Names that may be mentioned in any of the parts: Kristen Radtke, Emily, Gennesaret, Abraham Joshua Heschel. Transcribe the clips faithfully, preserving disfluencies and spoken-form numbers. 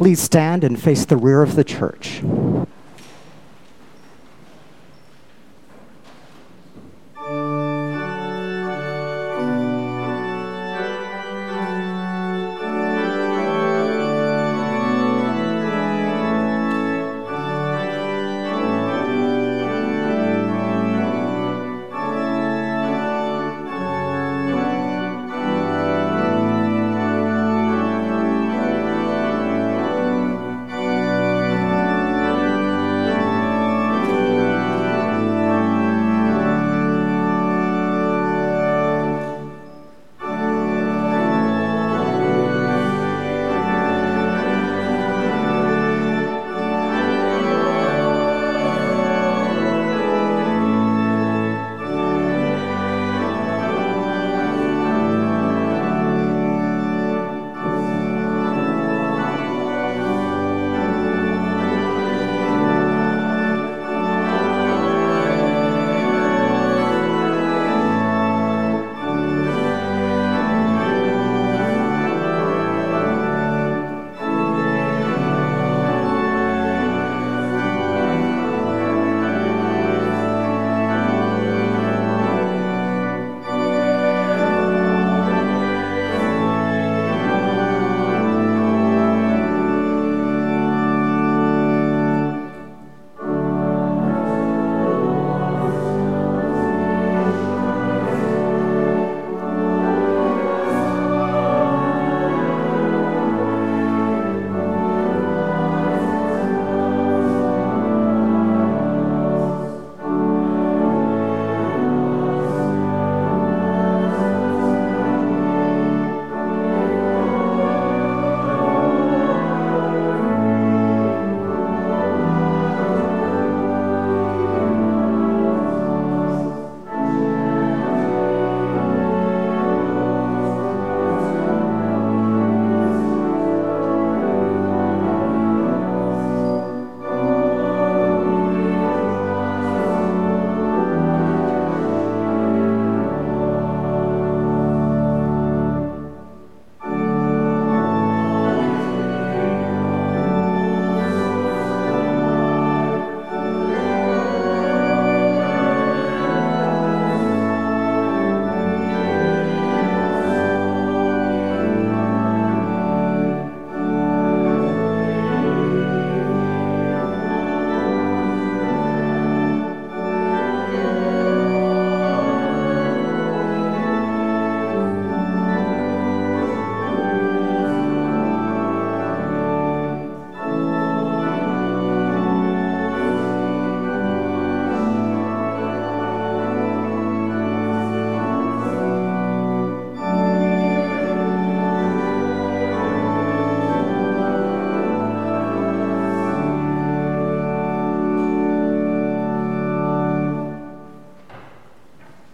Please stand and face the rear of the church.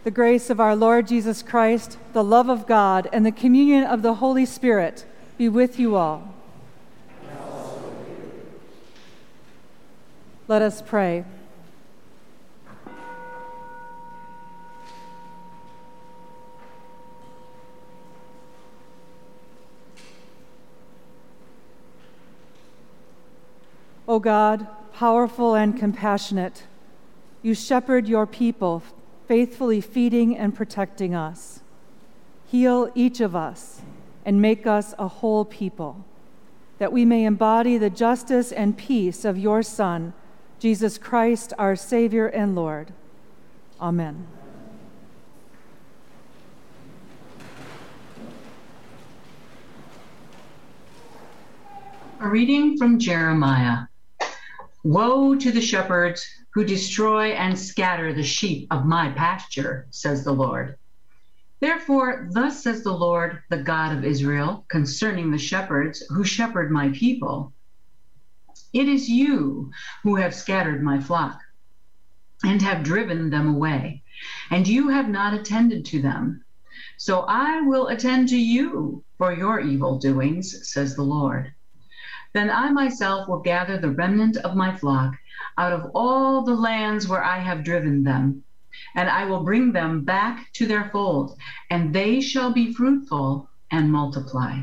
The grace of our Lord Jesus Christ, the love of God, and the communion of the Holy Spirit be with you all. And also with you. Let us pray. O God, powerful and compassionate, you shepherd your people, faithfully feeding and protecting us. Heal each of us and make us a whole people, that we may embody the justice and peace of your Son, Jesus Christ, our Savior and Lord. Amen. A reading from Jeremiah. Woe to the shepherds who destroy and scatter the sheep of my pasture, says the Lord. Therefore, thus says the Lord, the God of Israel, concerning the shepherds who shepherd my people. It is you who have scattered my flock and have driven them away, and you have not attended to them. So I will attend to you for your evil doings, says the Lord. Then I myself will gather the remnant of my flock out of all the lands where I have driven them, and I will bring them back to their fold, and they shall be fruitful and multiply.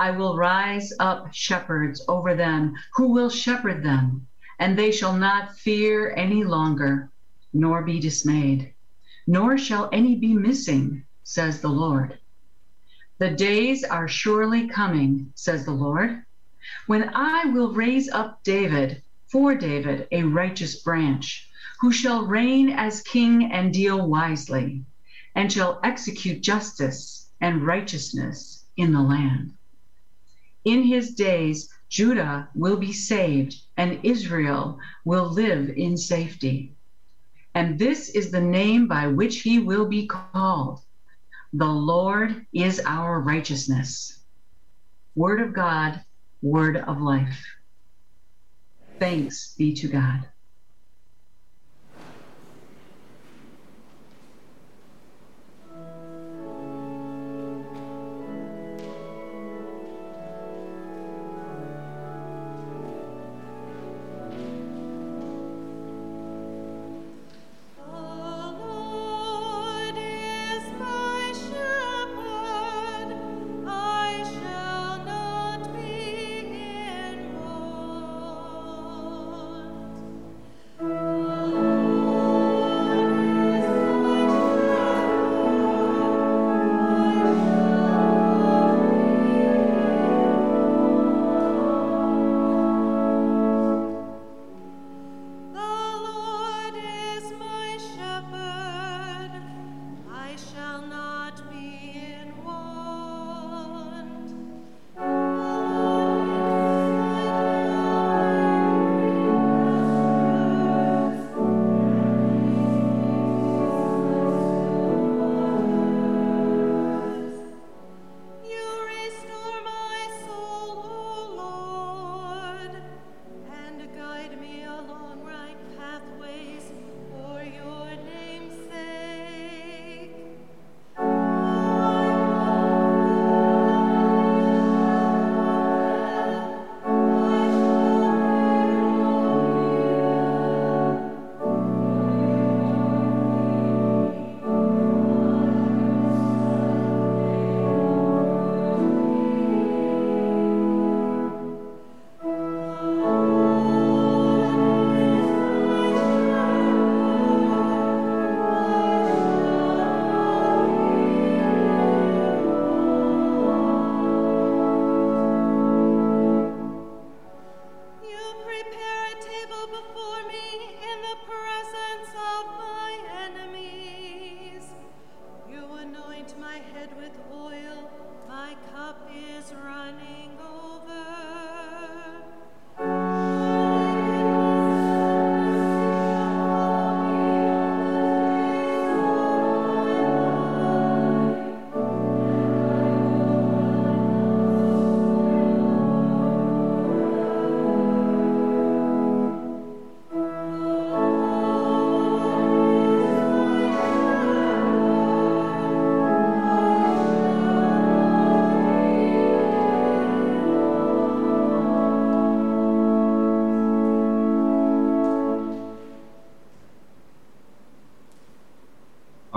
I will rise up shepherds over them who will shepherd them, and they shall not fear any longer, nor be dismayed, nor shall any be missing, says the Lord. The days are surely coming, says the Lord, when I will raise up David, for David a righteous branch, who shall reign as king and deal wisely, and shall execute justice and righteousness in the land. In his days, Judah will be saved, and Israel will live in safety. And this is the name by which he will be called: the Lord is our righteousness. Word of God, word of life. Thanks be to God.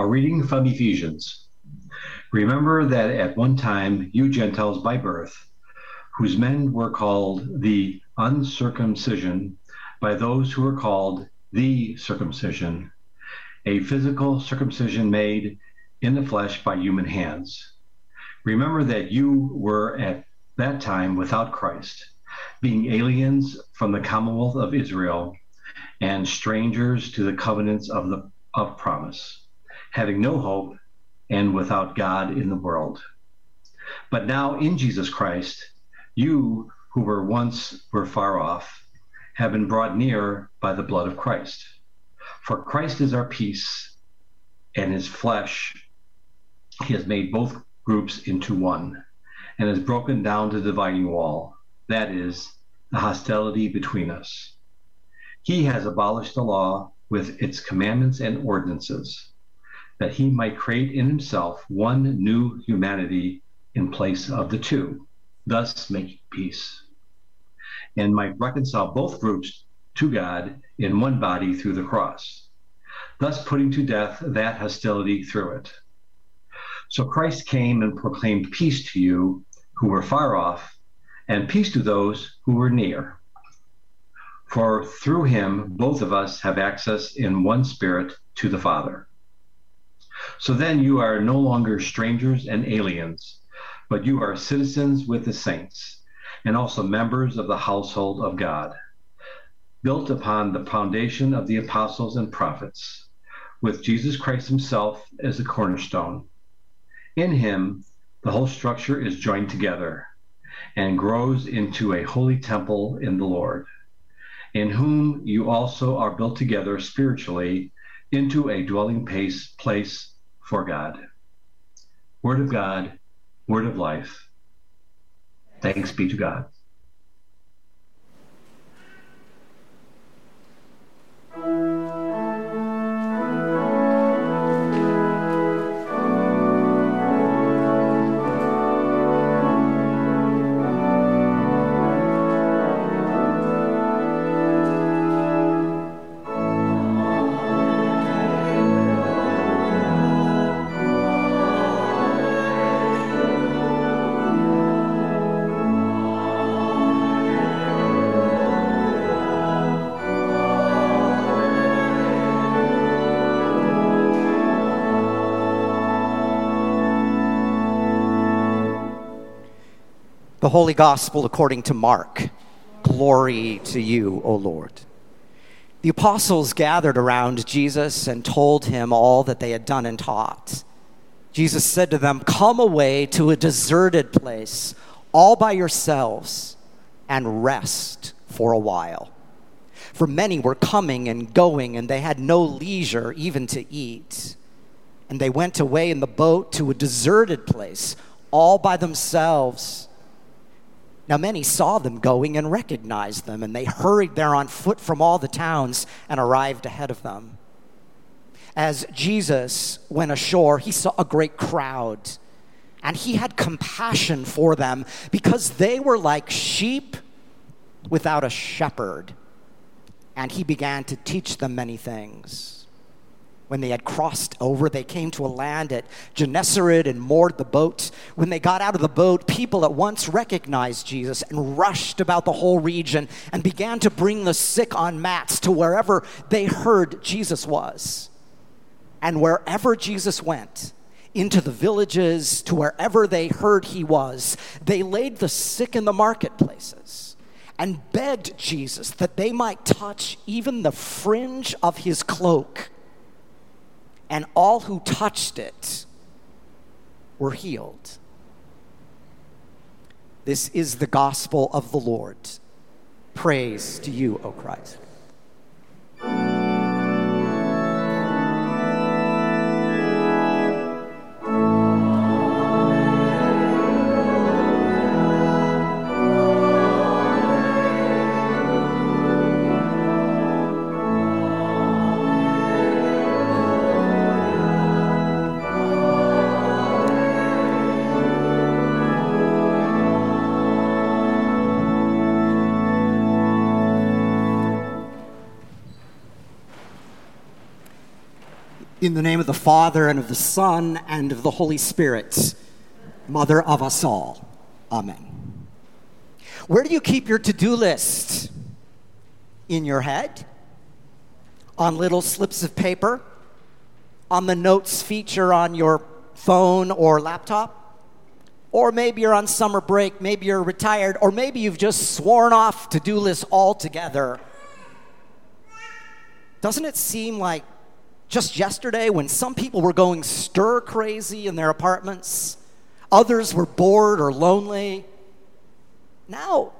Reading from Ephesians. Remember that at one time you Gentiles by birth, whose men were called the uncircumcision by those who were called the circumcision, a physical circumcision made in the flesh by human hands. Remember that you were at that time without Christ, being aliens from the commonwealth of Israel and strangers to the covenants of the of promise, having no hope and without God in the world. But now in Jesus Christ, you who were once were far off, have been brought near by the blood of Christ. For Christ is our peace, and his flesh, he has made both groups into one, and has broken down the dividing wall, that is, the hostility between us. He has abolished the law with its commandments and ordinances, that he might create in himself one new humanity in place of the two, thus making peace, and might reconcile both groups to God in one body through the cross, thus putting to death that hostility through it. So Christ came and proclaimed peace to you who were far off, and peace to those who were near. For through him, both of us have access in one Spirit to the Father. So then you are no longer strangers and aliens, but you are citizens with the saints, and also members of the household of God, built upon the foundation of the apostles and prophets, with Jesus Christ himself as the cornerstone. In him, the whole structure is joined together and grows into a holy temple in the Lord, in whom you also are built together spiritually into a dwelling place for God. Word of God, word of life. Thanks be to God. The Holy Gospel according to Mark. Glory to you, O Lord. The apostles gathered around Jesus and told him all that they had done and taught. Jesus said to them, "Come away to a deserted place all by yourselves and rest for a while." For many were coming and going, and they had no leisure even to eat. And they went away in the boat to a deserted place all by themselves. Now many saw them going and recognized them, and they hurried there on foot from all the towns and arrived ahead of them. As Jesus went ashore, he saw a great crowd, and he had compassion for them because they were like sheep without a shepherd. And he began to teach them many things. When they had crossed over, they came to a land at Gennesaret and moored the boat. When they got out of the boat, people at once recognized Jesus and rushed about the whole region and began to bring the sick on mats to wherever they heard Jesus was. And wherever Jesus went, into the villages, to wherever they heard he was, they laid the sick in the marketplaces and begged Jesus that they might touch even the fringe of his cloak. And all who touched it were healed. This is the gospel of the Lord. Praise to you, O Christ. In the name of the Father, and of the Son, and of the Holy Spirit, Mother of us all. Amen. Where do you keep your to-do list? In your head? On little slips of paper? On the notes feature on your phone or laptop? Or maybe you're on summer break, maybe you're retired, or maybe you've just sworn off to-do lists altogether. Doesn't it seem like just yesterday, when some people were going stir-crazy in their apartments, others were bored or lonely? Now,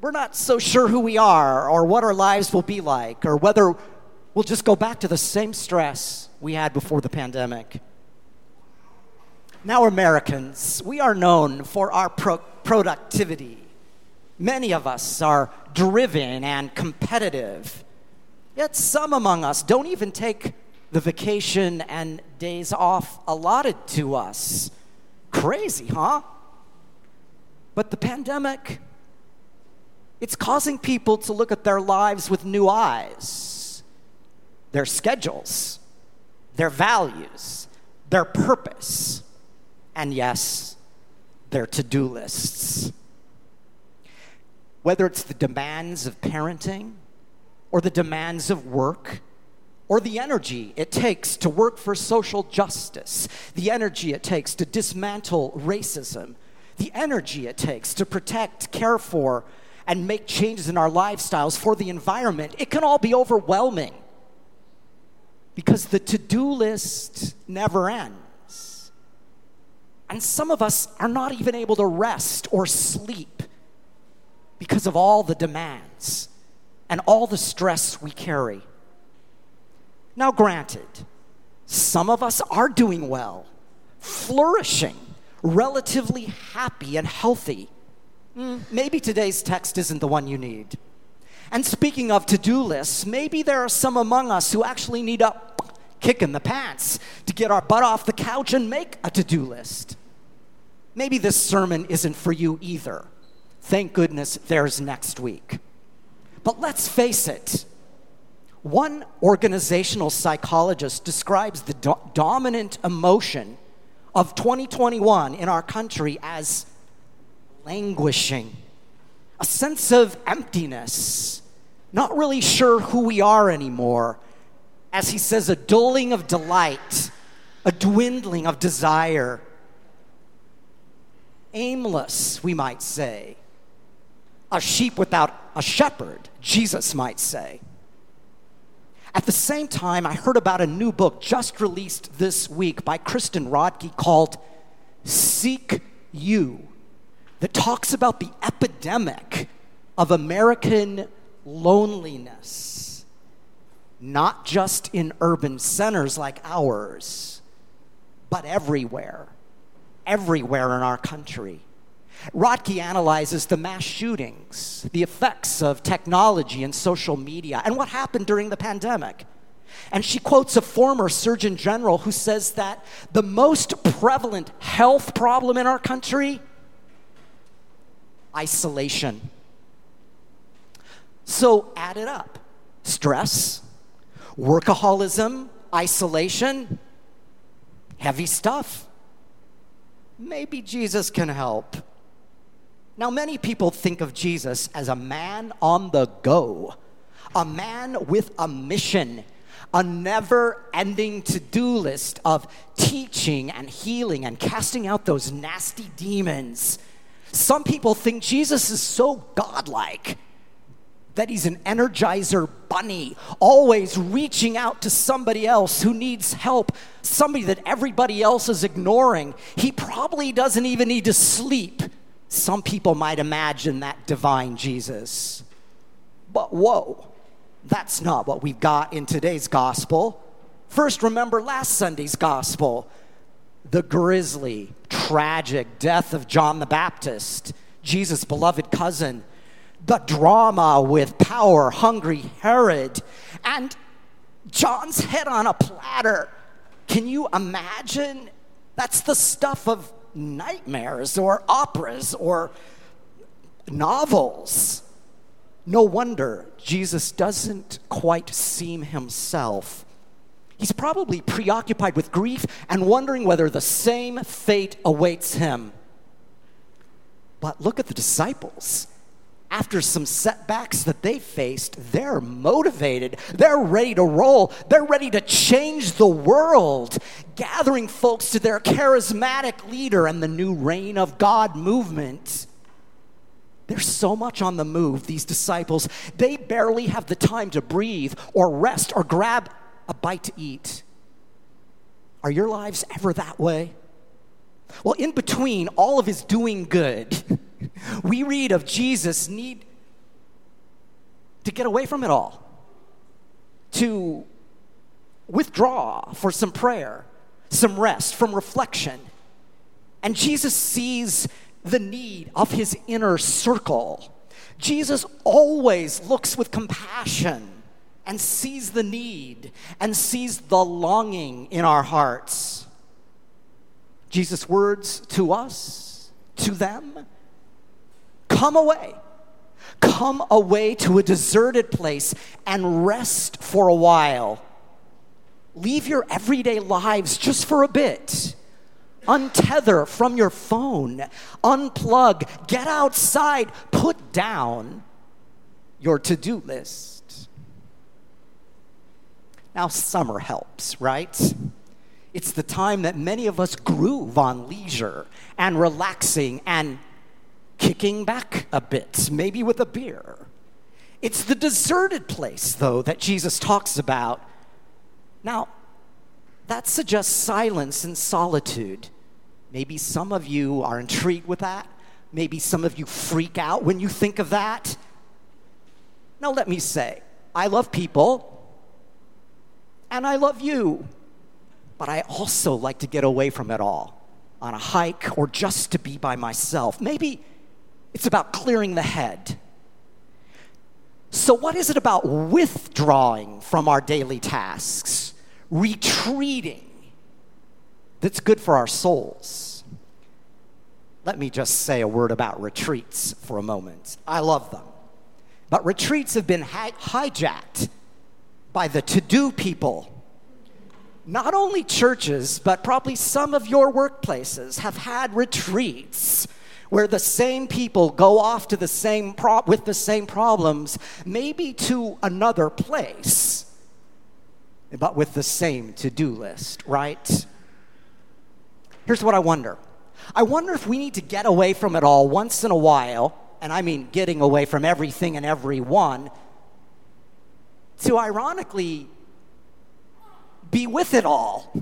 we're not so sure who we are or what our lives will be like or whether we'll just go back to the same stress we had before the pandemic. Now, Americans, we are known for our pro- productivity. Many of us are driven and competitive, yet some among us don't even take the vacation and days off allotted to us. Crazy, huh? But the pandemic, it's causing people to look at their lives with new eyes, their schedules, their values, their purpose, and yes, their to-do lists. Whether it's the demands of parenting or the demands of work, or the energy it takes to work for social justice, the energy it takes to dismantle racism, the energy it takes to protect, care for, and make changes in our lifestyles for the environment, it can all be overwhelming because the to-do list never ends. And some of us are not even able to rest or sleep because of all the demands and all the stress we carry. Now, granted, some of us are doing well, flourishing, relatively happy and healthy. Maybe today's text isn't the one you need. And speaking of to-do lists, maybe there are some among us who actually need a kick in the pants to get our butt off the couch and make a to-do list. Maybe this sermon isn't for you either. Thank goodness there's next week. But let's face it. One organizational psychologist describes the do- dominant emotion of twenty twenty-one in our country as languishing, a sense of emptiness, not really sure who we are anymore. As he says, a dulling of delight, a dwindling of desire. Aimless, we might say. A sheep without a shepherd, Jesus might say. At the same time, I heard about a new book just released this week by Kristen Radtke called Seek You, that talks about the epidemic of American loneliness, not just in urban centers like ours, but everywhere, everywhere in our country. Radtke analyzes the mass shootings, the effects of technology and social media, and what happened during the pandemic. And she quotes a former Surgeon General who says that the most prevalent health problem in our country, isolation. So add it up. Stress, workaholism, isolation, heavy stuff. Maybe Jesus can help. Now, many people think of Jesus as a man on the go, a man with a mission, a never-ending to-do list of teaching and healing and casting out those nasty demons. Some people think Jesus is so godlike that he's an energizer bunny, always reaching out to somebody else who needs help, somebody that everybody else is ignoring. He probably doesn't even need to sleep. Some people might imagine that divine Jesus. But whoa, that's not what we've got in today's gospel. First, remember last Sunday's gospel, the grisly, tragic death of John the Baptist, Jesus' beloved cousin, the drama with power-hungry Herod, and John's head on a platter. Can you imagine? That's the stuff of nightmares or operas or novels. No wonder Jesus doesn't quite seem himself. He's probably preoccupied with grief and wondering whether the same fate awaits him. But look at the disciples. After some setbacks that they faced, they're motivated. They're ready to roll. They're ready to change the world, gathering folks to their charismatic leader and the new reign of God movement. There's so much on the move, these disciples. They barely have the time to breathe or rest or grab a bite to eat. Are your lives ever that way? Well, in between all of his doing good, we read of Jesus' need to get away from it all, to withdraw for some prayer, some rest from reflection. And Jesus sees the need of his inner circle. Jesus always looks with compassion and sees the need and sees the longing in our hearts. Jesus' words to us, to them, come away. Come away to a deserted place and rest for a while. Leave your everyday lives just for a bit. Untether from your phone. Unplug. Get outside. Put down your to-do list. Now, summer helps, right? It's the time that many of us groove on leisure and relaxing and kicking back a bit, maybe with a beer. It's the deserted place, though, that Jesus talks about. Now, that suggests silence and solitude. Maybe some of you are intrigued with that. Maybe some of you freak out when you think of that. Now, let me say, I love people, and I love you, but I also like to get away from it all on a hike or just to be by myself. Maybe it's about clearing the head. So what is it about withdrawing from our daily tasks, retreating, that's good for our souls? Let me just say a word about retreats for a moment. I love them. But retreats have been hi- hijacked by the to-do people. Not only churches, but probably some of your workplaces have had retreats where the same people go off to the same pro- with the same problems, maybe to another place, but with the same to-do list, right? Here's what I wonder. I wonder if we need to get away from it all once in a while, and I mean getting away from everything and everyone, to ironically be with it all,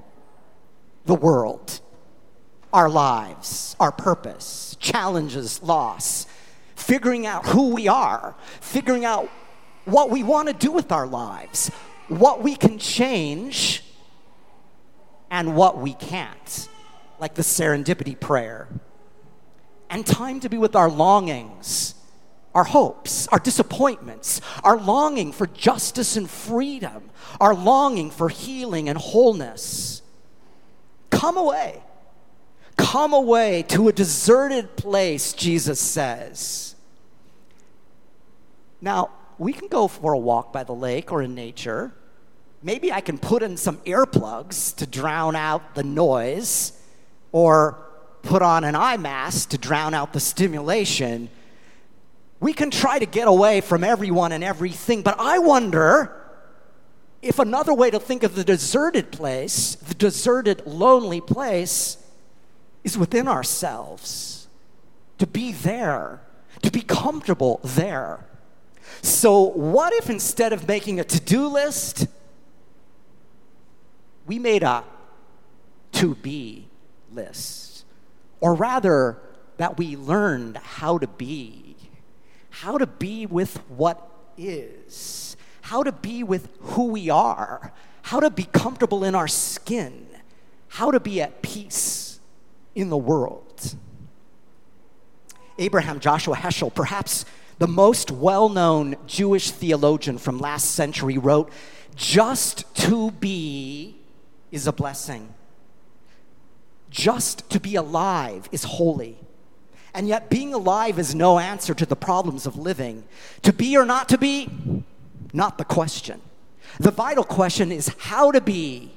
the world, our lives, our purpose, challenges, loss, figuring out who we are, figuring out what we want to do with our lives, what we can change, and what we can't, like the serendipity prayer. And time to be with our longings, our hopes, our disappointments, our longing for justice and freedom, our longing for healing and wholeness. Come away. Come away to a deserted place, Jesus says. Now, we can go for a walk by the lake or in nature. Maybe I can put in some earplugs to drown out the noise, or put on an eye mask to drown out the stimulation. We can try to get away from everyone and everything, but I wonder if another way to think of the deserted place, the deserted, lonely place, is within ourselves, to be there, to be comfortable there. So what if instead of making a to-do list, we made a to-be list? Or rather, that we learned how to be, how to be with what is, how to be with who we are, how to be comfortable in our skin, how to be at peace in the world. Abraham Joshua Heschel, perhaps the most well-known Jewish theologian from last century, wrote, "Just to be is a blessing. Just to be alive is holy. And yet being alive is no answer to the problems of living. To be or not to be, not the question. The vital question is how to be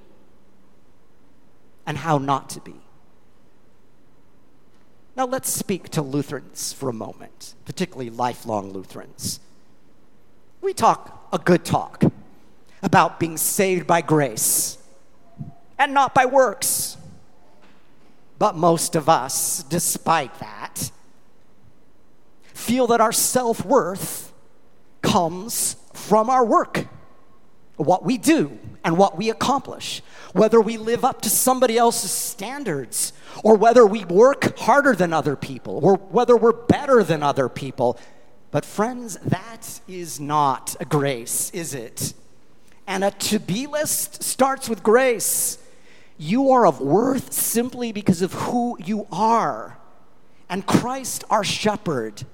and how not to be." Now let's speak to Lutherans for a moment, particularly lifelong Lutherans. We talk a good talk about being saved by grace and not by works. But most of us, despite that, feel that our self-worth comes from our work, what we do and what we accomplish, whether we live up to somebody else's standards, or whether we work harder than other people, or whether we're better than other people. But friends, that is not a grace, is it? And a to-be list starts with grace. You are of worth simply because of who you are. And Christ, our shepherd,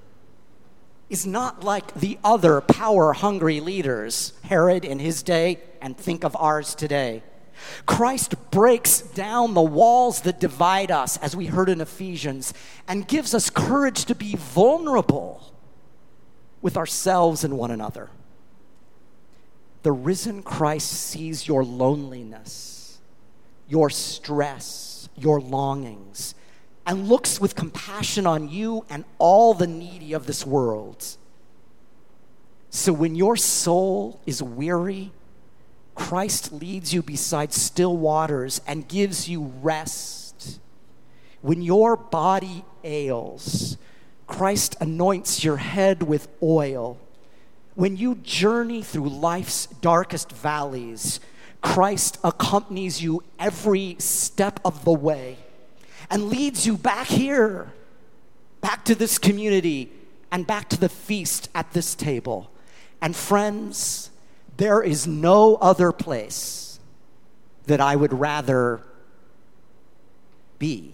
is not like the other power-hungry leaders, Herod in his day, and think of ours today. Christ breaks down the walls that divide us, as we heard in Ephesians, and gives us courage to be vulnerable with ourselves and one another. The risen Christ sees your loneliness, your stress, desires, your longings, and looks with compassion on you and all the needy of this world. So when your soul is weary, Christ leads you beside still waters and gives you rest. When your body ails, Christ anoints your head with oil. When you journey through life's darkest valleys, Christ accompanies you every step of the way and leads you back here, back to this community, and back to the feast at this table. And friends, there is no other place that I would rather be.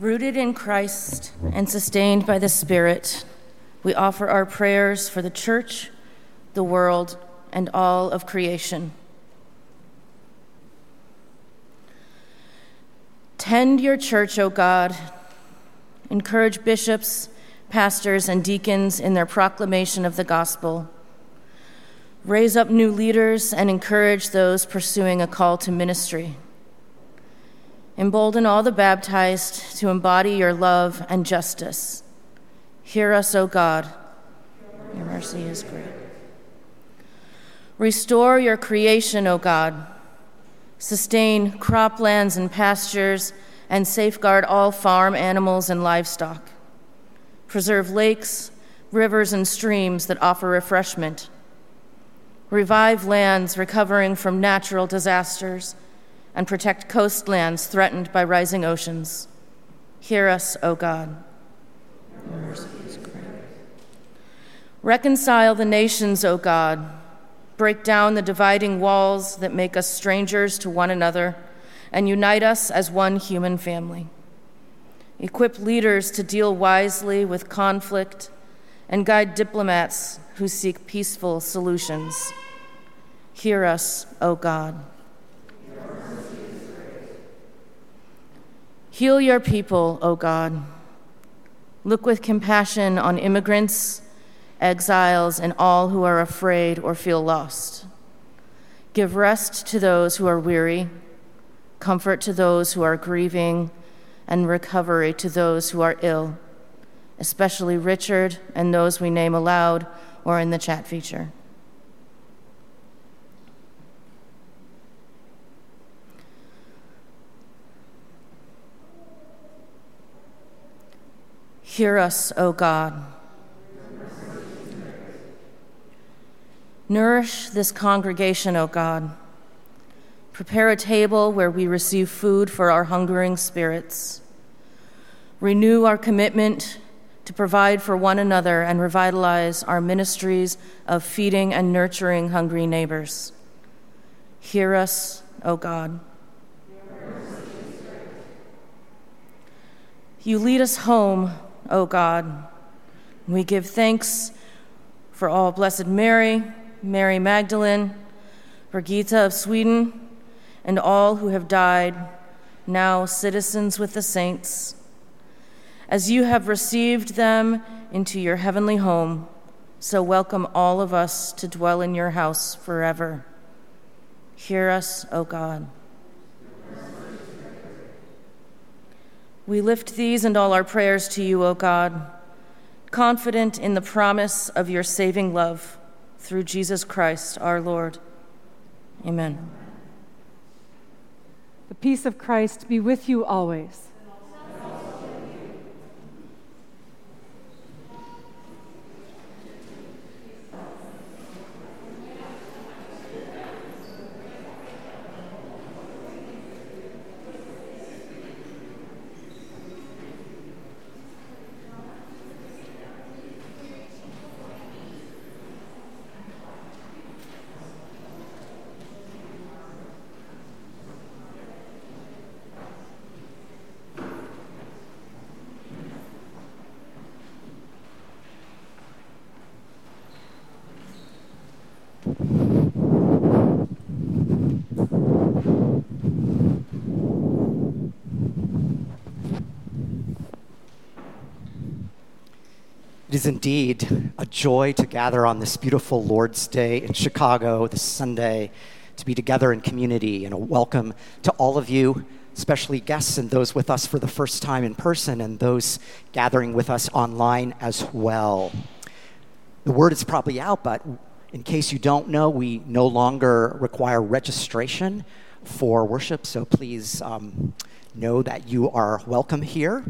Rooted in Christ and sustained by the Spirit, we offer our prayers for the church, the world, and all of creation. Tend your church, O God. Encourage bishops, pastors, and deacons in their proclamation of the gospel. Raise up new leaders and encourage those pursuing a call to ministry. Embolden all the baptized to embody your love and justice. Hear us, O God. Your mercy is great. Restore your creation, O God. Sustain croplands and pastures, and safeguard all farm animals and livestock. Preserve lakes, rivers, and streams that offer refreshment. Revive lands recovering from natural disasters, and protect coastlands threatened by rising oceans. Hear us, O God. Your mercy is great. Reconcile the nations, O God. Break down the dividing walls that make us strangers to one another, and unite us as one human family. Equip leaders to deal wisely with conflict, and guide diplomats who seek peaceful solutions. Hear us, O God. Heal your people, O God. Look with compassion on immigrants, exiles, and all who are afraid or feel lost. Give rest to those who are weary, comfort to those who are grieving, and recovery to those who are ill, especially Richard and those we name aloud or in the chat feature. Hear us, O God. Nourish this congregation, O God. Prepare a table where we receive food for our hungering spirits. Renew our commitment to provide for one another and revitalize our ministries of feeding and nurturing hungry neighbors. Hear us, O God. You lead us home, O God. We give thanks for all Blessed Mary, Mary Magdalene, Birgitta of Sweden, and all who have died, now citizens with the saints. As you have received them into your heavenly home, so welcome all of us to dwell in your house forever. Hear us, O God. We lift these and all our prayers to you, O God, confident in the promise of your saving love through Jesus Christ, our Lord. Amen. The peace of Christ be with you always. It is indeed a joy to gather on this beautiful Lord's Day in Chicago this Sunday, to be together in community, and a welcome to all of you, especially guests and those with us for the first time in person and those gathering with us online as well. The word is probably out, but in case you don't know, we no longer require registration for worship, so please um, know that you are welcome here.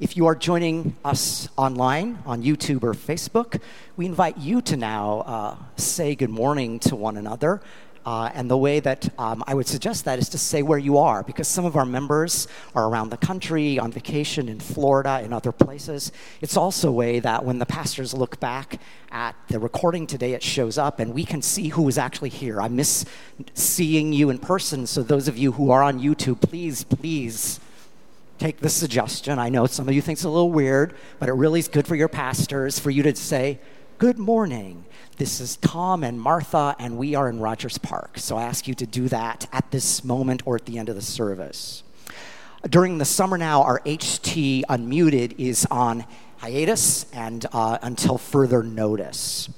If you are joining us online on YouTube or Facebook, we invite you to now uh, say good morning to one another. Uh, and the way that um, I would suggest that is to say where you are, because some of our members are around the country, on vacation in Florida and other places. It's also a way that when the pastors look back at the recording today, it shows up and we can see who is actually here. I miss seeing you in person, so those of you who are on YouTube, please, please, take the suggestion. I know some of you think it's a little weird, but it really is good for your pastors for you to say, "Good morning. This is Tom and Martha, and we are in Rogers Park." So I ask you to do that at this moment or at the end of the service. During the summer now, our H T Unmuted is on hiatus and uh, until further notice.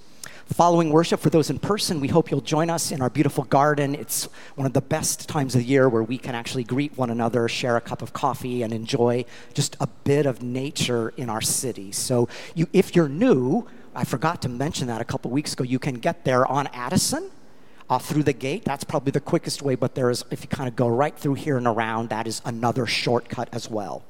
Following worship, for those in person, we hope you'll join us in our beautiful garden. It's one of the best times of the year where we can actually greet one another, share a cup of coffee, and enjoy just a bit of nature in our city. So you, if you're new, I forgot to mention that a couple weeks ago, you can get there on Addison uh, through the gate. That's probably the quickest way, but there is, if you kind of go right through here and around, that is another shortcut as well.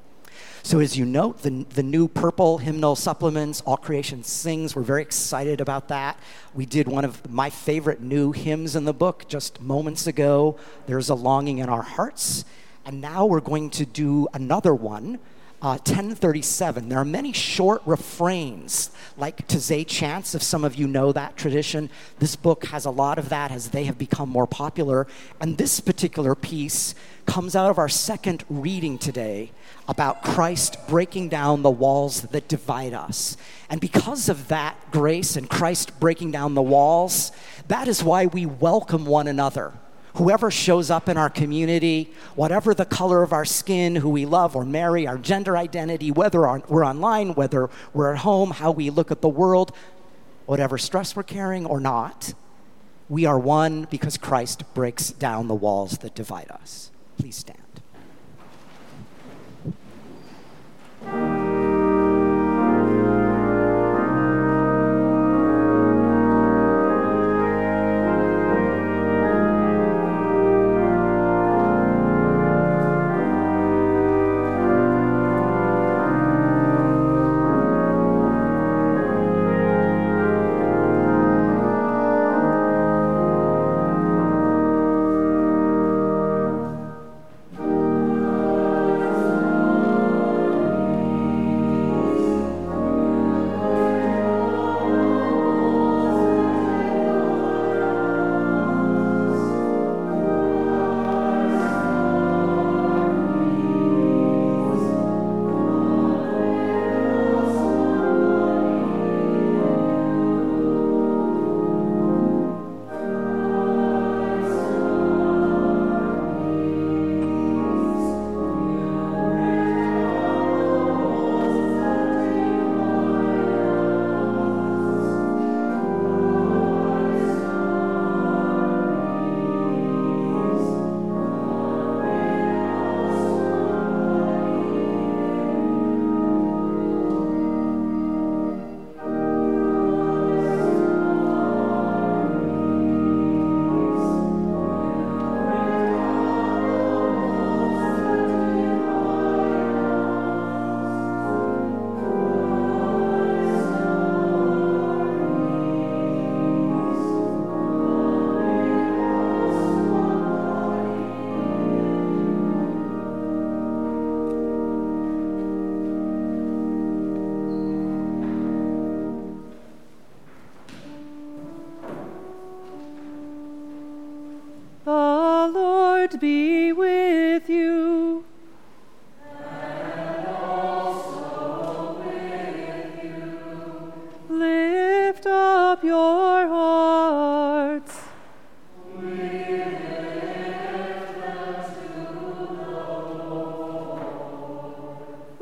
So as you note, the, the new purple hymnal supplements, All Creation Sings, we're very excited about that. We did one of my favorite new hymns in the book just moments ago, There's a Longing in Our Hearts. And now we're going to do another one, uh, ten thirty-seven. There are many short refrains, like Tizay Chants, if some of you know that tradition. This book has a lot of that as they have become more popular. And this particular piece comes out of our second reading today, about Christ breaking down the walls that divide us. And because of that grace and Christ breaking down the walls, that is why we welcome one another. Whoever shows up in our community, whatever the color of our skin, who we love or marry, our gender identity, whether we're online, whether we're at home, how we look at the world, whatever stress we're carrying or not, we are one because Christ breaks down the walls that divide us. Please stand.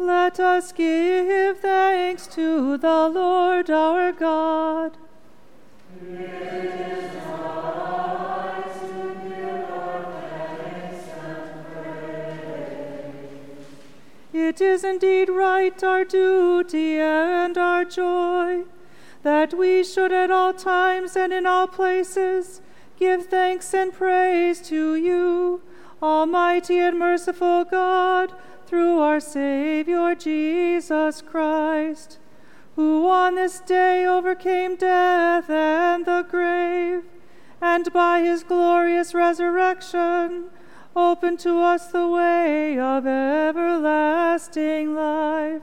Let us give thanks to the Lord our God. It is right to give our thanks and praise. It is indeed right, our duty and our joy, that we should at all times and in all places give thanks and praise to you, Almighty and merciful God, through our Savior Jesus Christ, who on this day overcame death and the grave, and by his glorious resurrection opened to us the way of everlasting life.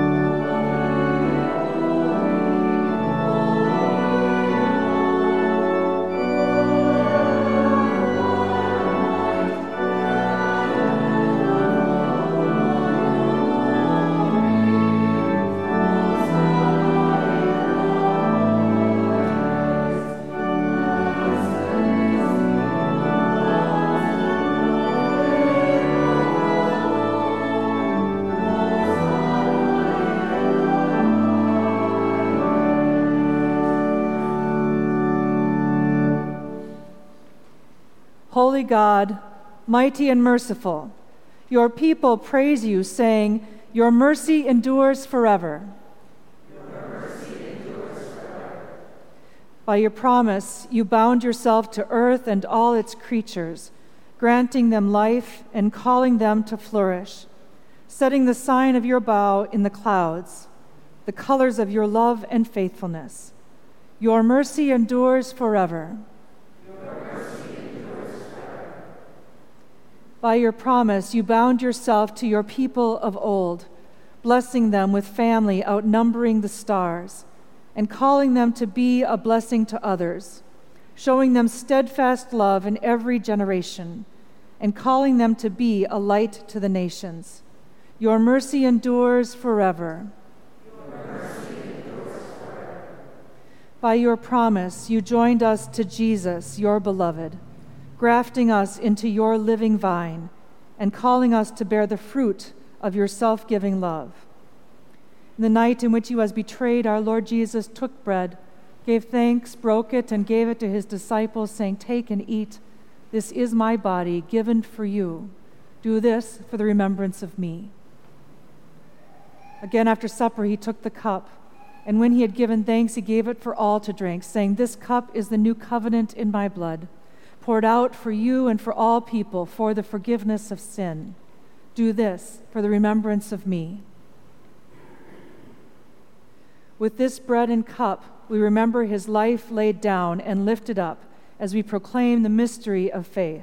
Holy God, mighty and merciful, your people praise you, saying, your mercy endures forever. Your mercy endures forever. By your promise, you bound yourself to earth and all its creatures, granting them life and calling them to flourish, setting the sign of your bow in the clouds, the colors of your love and faithfulness. Your mercy endures forever. By your promise, you bound yourself to your people of old, blessing them with family outnumbering the stars, and calling them to be a blessing to others, showing them steadfast love in every generation, and calling them to be a light to the nations. Your mercy endures forever. Your mercy endures forever. By your promise, you joined us to Jesus, your beloved, grafting us into your living vine and calling us to bear the fruit of your self-giving love. In the night in which he was betrayed, our Lord Jesus took bread, gave thanks, broke it, and gave it to his disciples, saying, take and eat. This is my body given for you. Do this for the remembrance of me. Again, after supper, he took the cup, and when he had given thanks, he gave it for all to drink, saying, this cup is the new covenant in my blood, poured out for you and for all people for the forgiveness of sin. Do this for the remembrance of me. With this bread and cup, we remember his life laid down and lifted up as we proclaim the mystery of faith.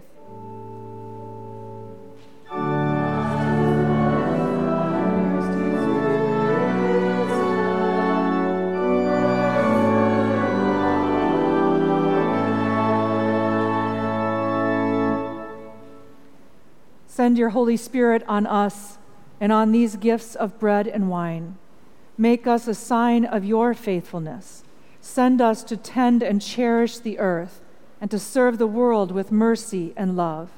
Send your Holy Spirit on us and on these gifts of bread and wine. Make us a sign of your faithfulness. Send us to tend and cherish the earth and to serve the world with mercy and love.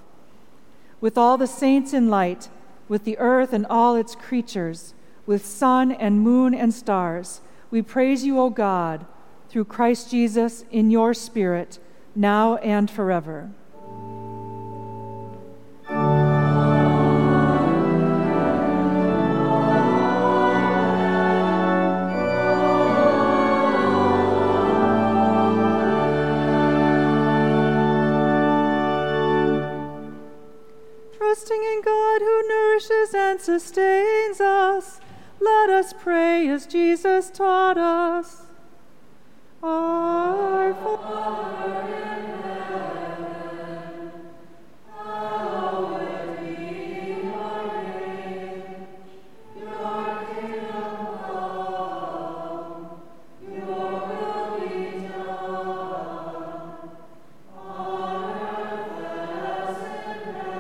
With all the saints in light, with the earth and all its creatures, with sun and moon and stars, we praise you, O God, through Christ Jesus, in your Spirit, now and forever. Trusting in God who nourishes and sustains us, let us pray as Jesus taught us. Our Father in heaven, hallowed be your name. Your kingdom come, your will be done, on earth as in heaven.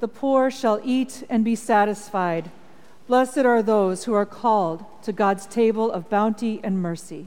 The poor shall eat and be satisfied. Blessed are those who are called to God's table of bounty and mercy.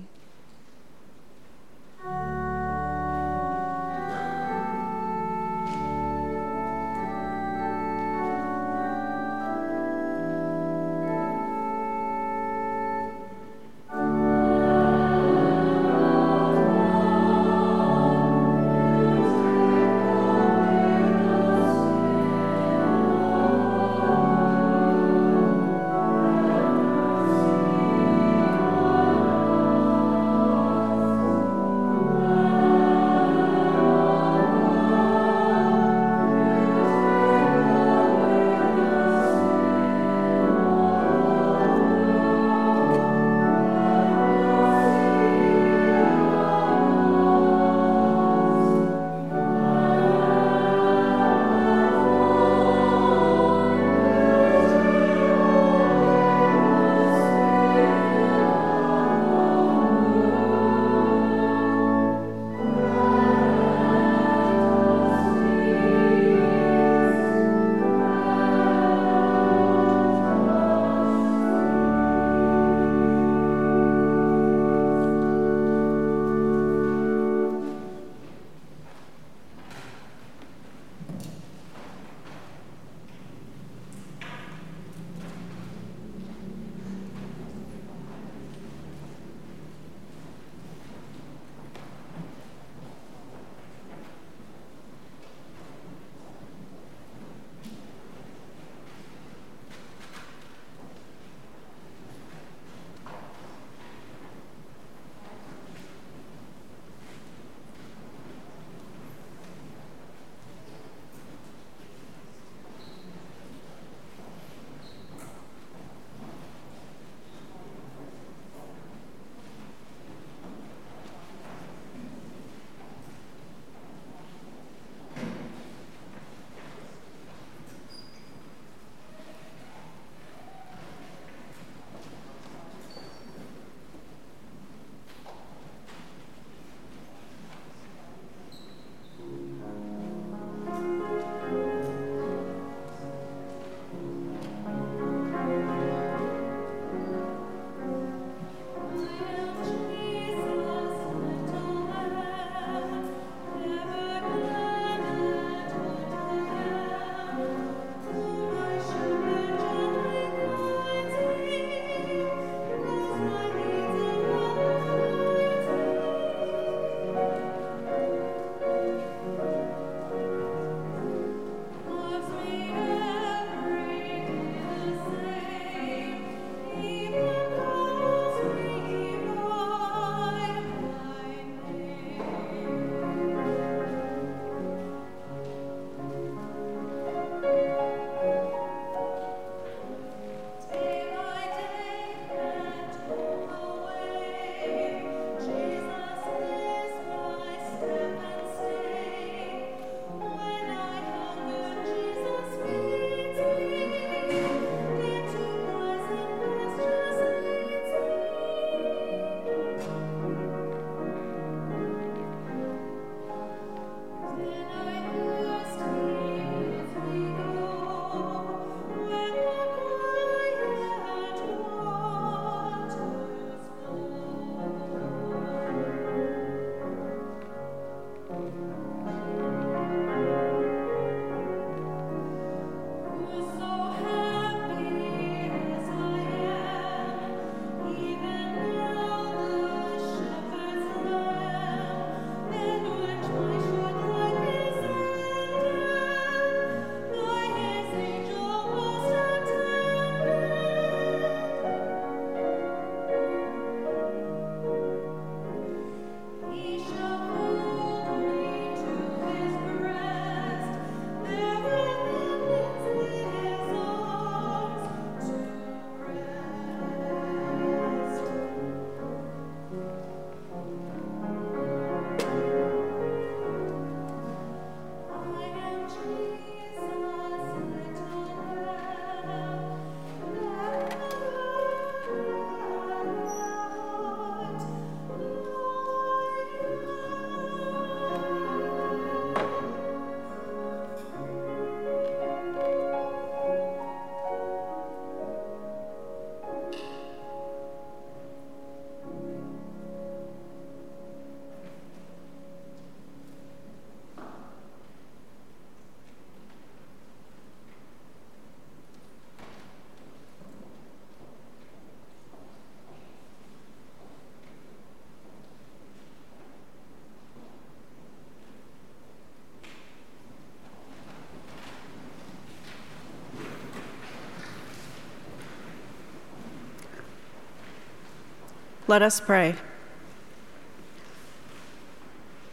Let us pray.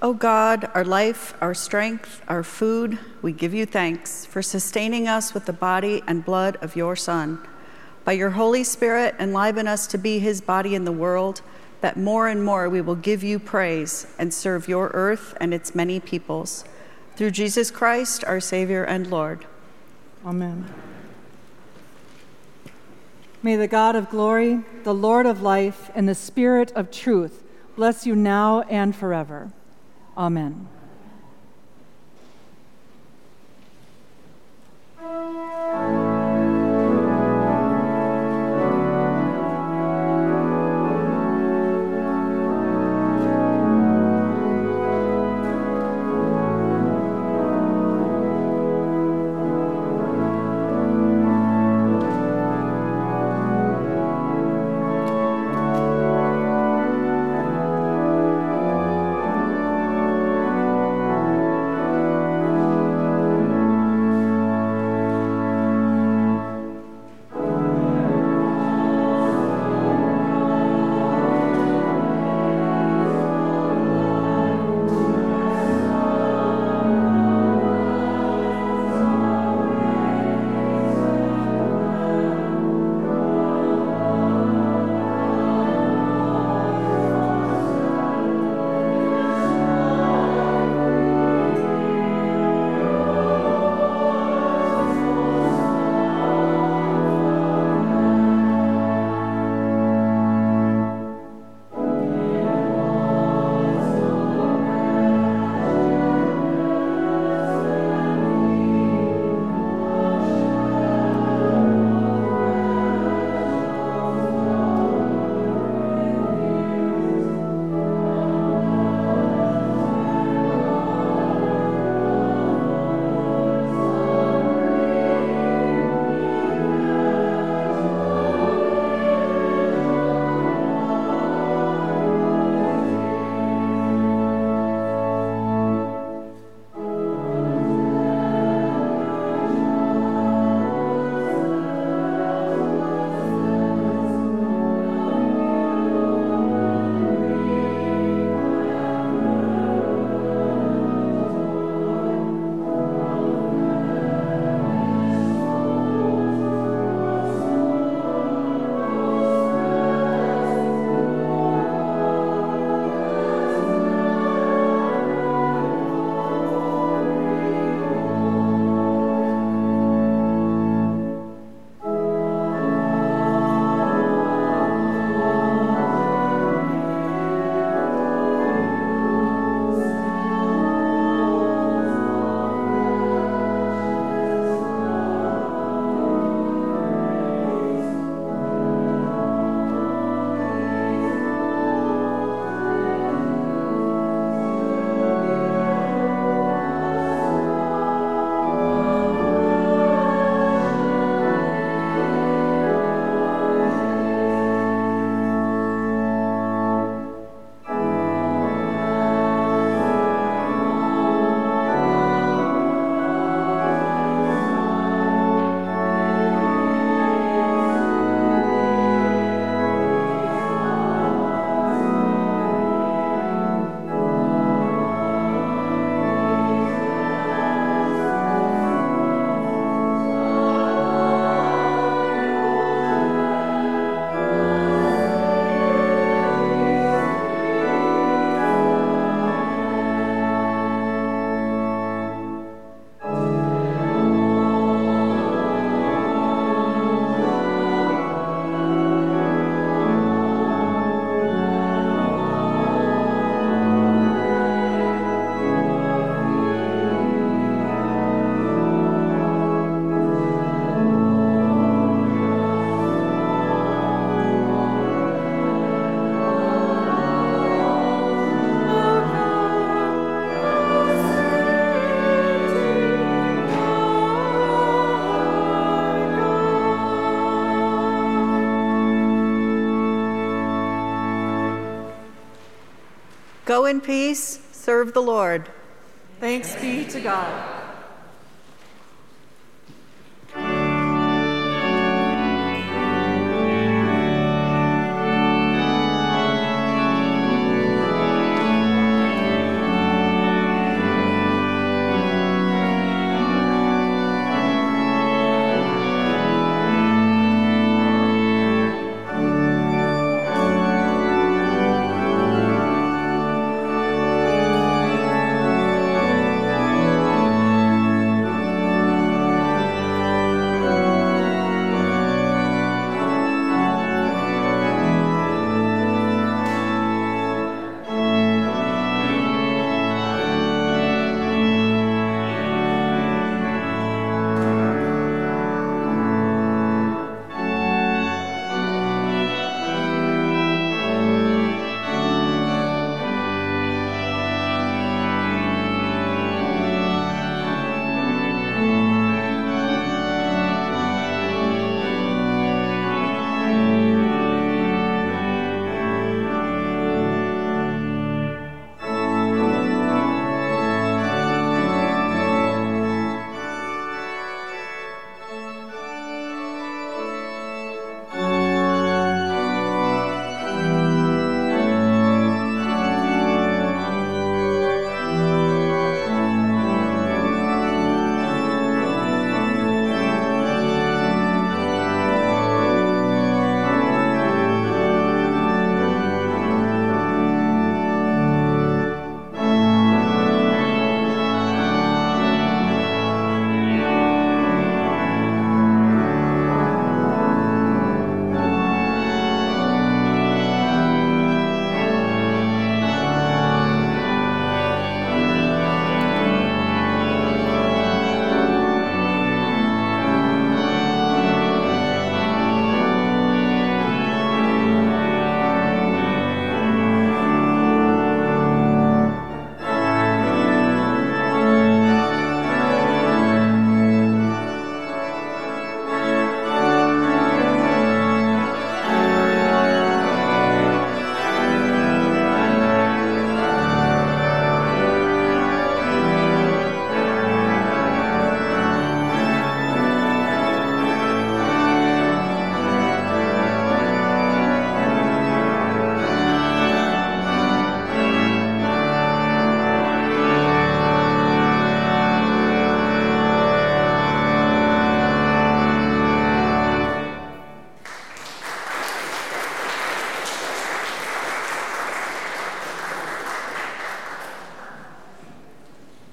O God, our life, our strength, our food, we give you thanks for sustaining us with the body and blood of your Son. By your Holy Spirit, enliven us to be his body in the world, that more and more we will give you praise and serve your earth and its many peoples. Through Jesus Christ, our Savior and Lord. Amen. May the God of glory, the Lord of life, and the Spirit of truth bless you now and forever. Amen. Go in peace, serve the Lord. Thanks be to God.